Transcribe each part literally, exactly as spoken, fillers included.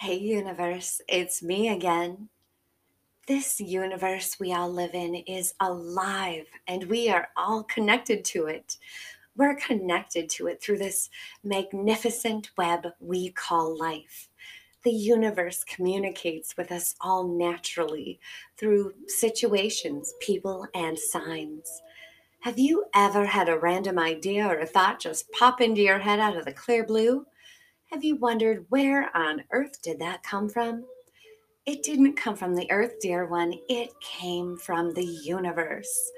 Hey, universe, it's me again. This universe we all live in is alive, and we are all connected to it. We're connected to it through this magnificent web we call life. The universe communicates with us all naturally through situations, people, and signs. Have you ever had a random idea or a thought just pop into your head out of the clear blue? Have you wondered where on earth did that come from? It didn't come from the earth, dear one. It came from the universe.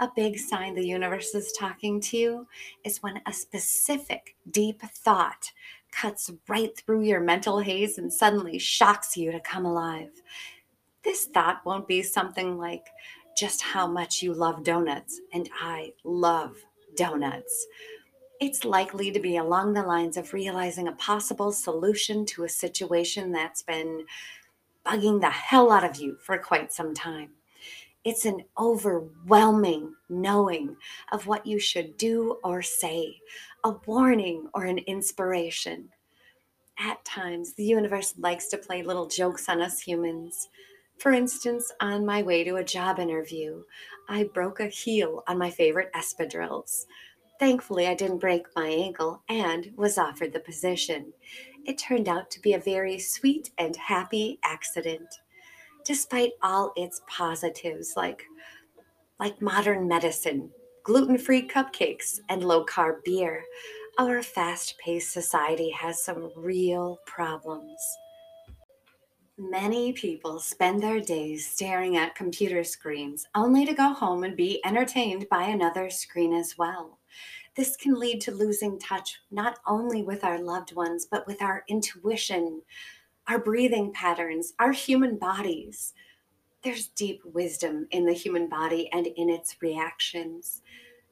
A big sign the universe is talking to you is when a specific deep thought cuts right through your mental haze and suddenly shocks you to come alive. This thought won't be something like just how much you love donuts, and I love donuts. It's likely to be along the lines of realizing a possible solution to a situation that's been bugging the hell out of you for quite some time. It's an overwhelming knowing of what you should do or say, a warning or an inspiration. At times, the universe likes to play little jokes on us humans. For instance, on my way to a job interview, I broke a heel on my favorite espadrilles. Thankfully, I didn't break my ankle and was offered the position. It turned out to be a very sweet and happy accident. Despite all its positives, like, like modern medicine, gluten-free cupcakes, and low-carb beer, our fast-paced society has some real problems. Many people spend their days staring at computer screens only to go home and be entertained by another screen as well. This can lead to losing touch not only with our loved ones, but with our intuition, our breathing patterns, our human bodies. There's deep wisdom in the human body and in its reactions.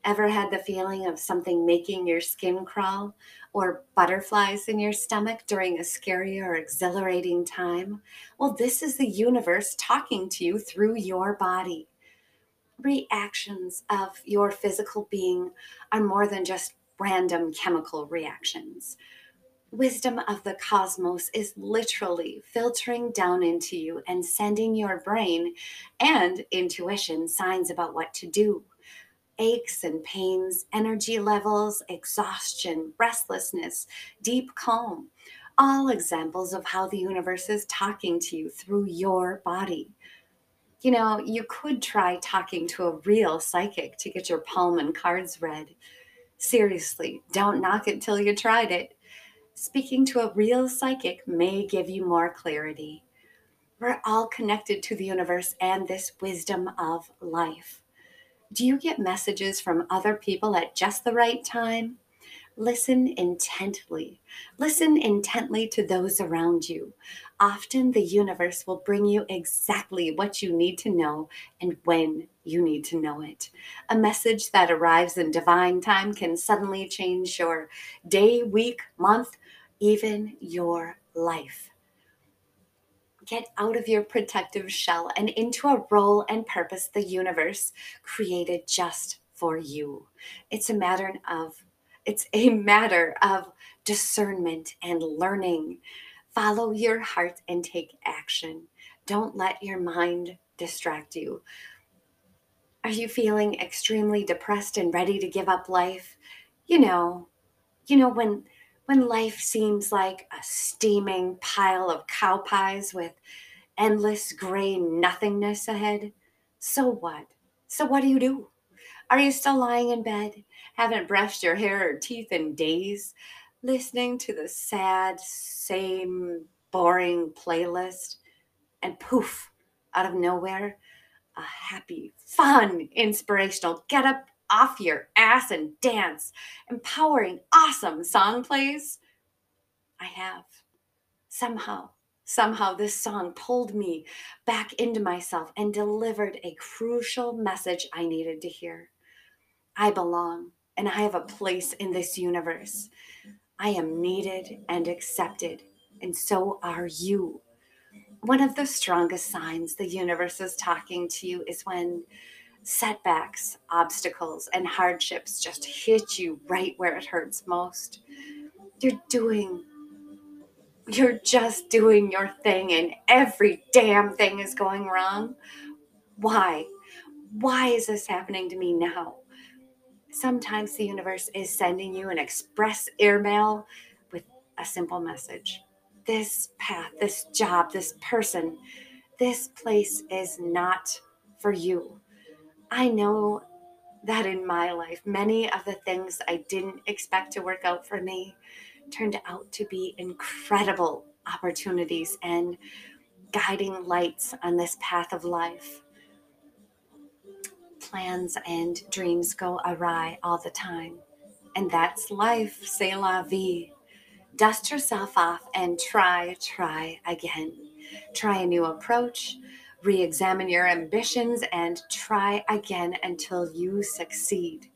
Ever had the feeling of something making your skin crawl or butterflies in your stomach during a scary or exhilarating time? Well, this is the universe talking to you through your body. Reactions of your physical being are more than just random chemical reactions. Wisdom of the cosmos is literally filtering down into you and sending your brain and intuition signs about what to do. Aches and pains, energy levels, exhaustion, restlessness, deep calm, all examples of how the universe is talking to you through your body. You know, you could try talking to a real psychic to get your palm and cards read. Seriously, don't knock it till you tried it. Speaking to a real psychic may give you more clarity. We're all connected to the universe and this wisdom of life. Do you get messages from other people at just the right time? Listen intently. Listen intently to those around you. Often the universe will bring you exactly what you need to know and when you need to know it. A message that arrives in divine time can suddenly change your day, week, month, even your life. Get out of your protective shell and into a role and purpose the universe created just for you. It's a matter of it's a matter of discernment and learning. Follow your heart and take action. Don't let your mind distract you. Are you feeling extremely depressed and ready to give up life? You know, you know when When life seems like a steaming pile of cow pies with endless gray nothingness ahead, so what? So what do you do? Are you still lying in bed? Haven't brushed your hair or teeth in days? Listening to the sad, same, boring playlist? And poof, out of nowhere, a happy, fun, inspirational get-up, off your ass and dance, empowering, awesome song plays. I have. Somehow, somehow this song pulled me back into myself and delivered a crucial message I needed to hear. I belong and I have a place in this universe. I am needed and accepted, and so are you. One of the strongest signs the universe is talking to you is when setbacks, obstacles, and hardships just hit you right where it hurts most. You're doing you're just doing your thing and every damn thing is going wrong. Why? Why is this happening to me now? Sometimes the universe is sending you an express airmail with a simple message. This path, this job, this person, this place is not for you. I know that in my life, many of the things I didn't expect to work out for me turned out to be incredible opportunities and guiding lights on this path of life. Plans and dreams go awry all the time. And that's life, c'est la vie. Dust yourself off and try, try again. Try a new approach, re-examine your ambitions, and try again until you succeed.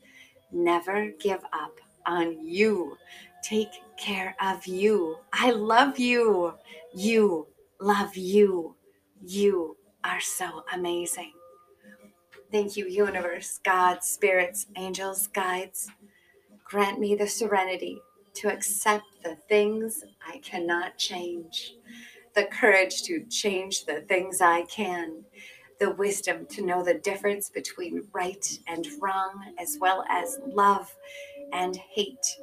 Never give up on you. Take care of you. I love you. You love you. You are so amazing. Thank you, universe, God, spirits, angels, guides. Grant me the serenity to accept the things I cannot change, the courage to change the things I can, the wisdom to know the difference between right and wrong, as well as love and hate,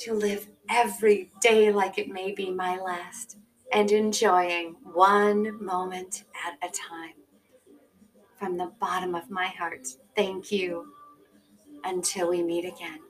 to live every day like it may be my last, and enjoying one moment at a time. From the bottom of my heart, thank you. Until we meet again.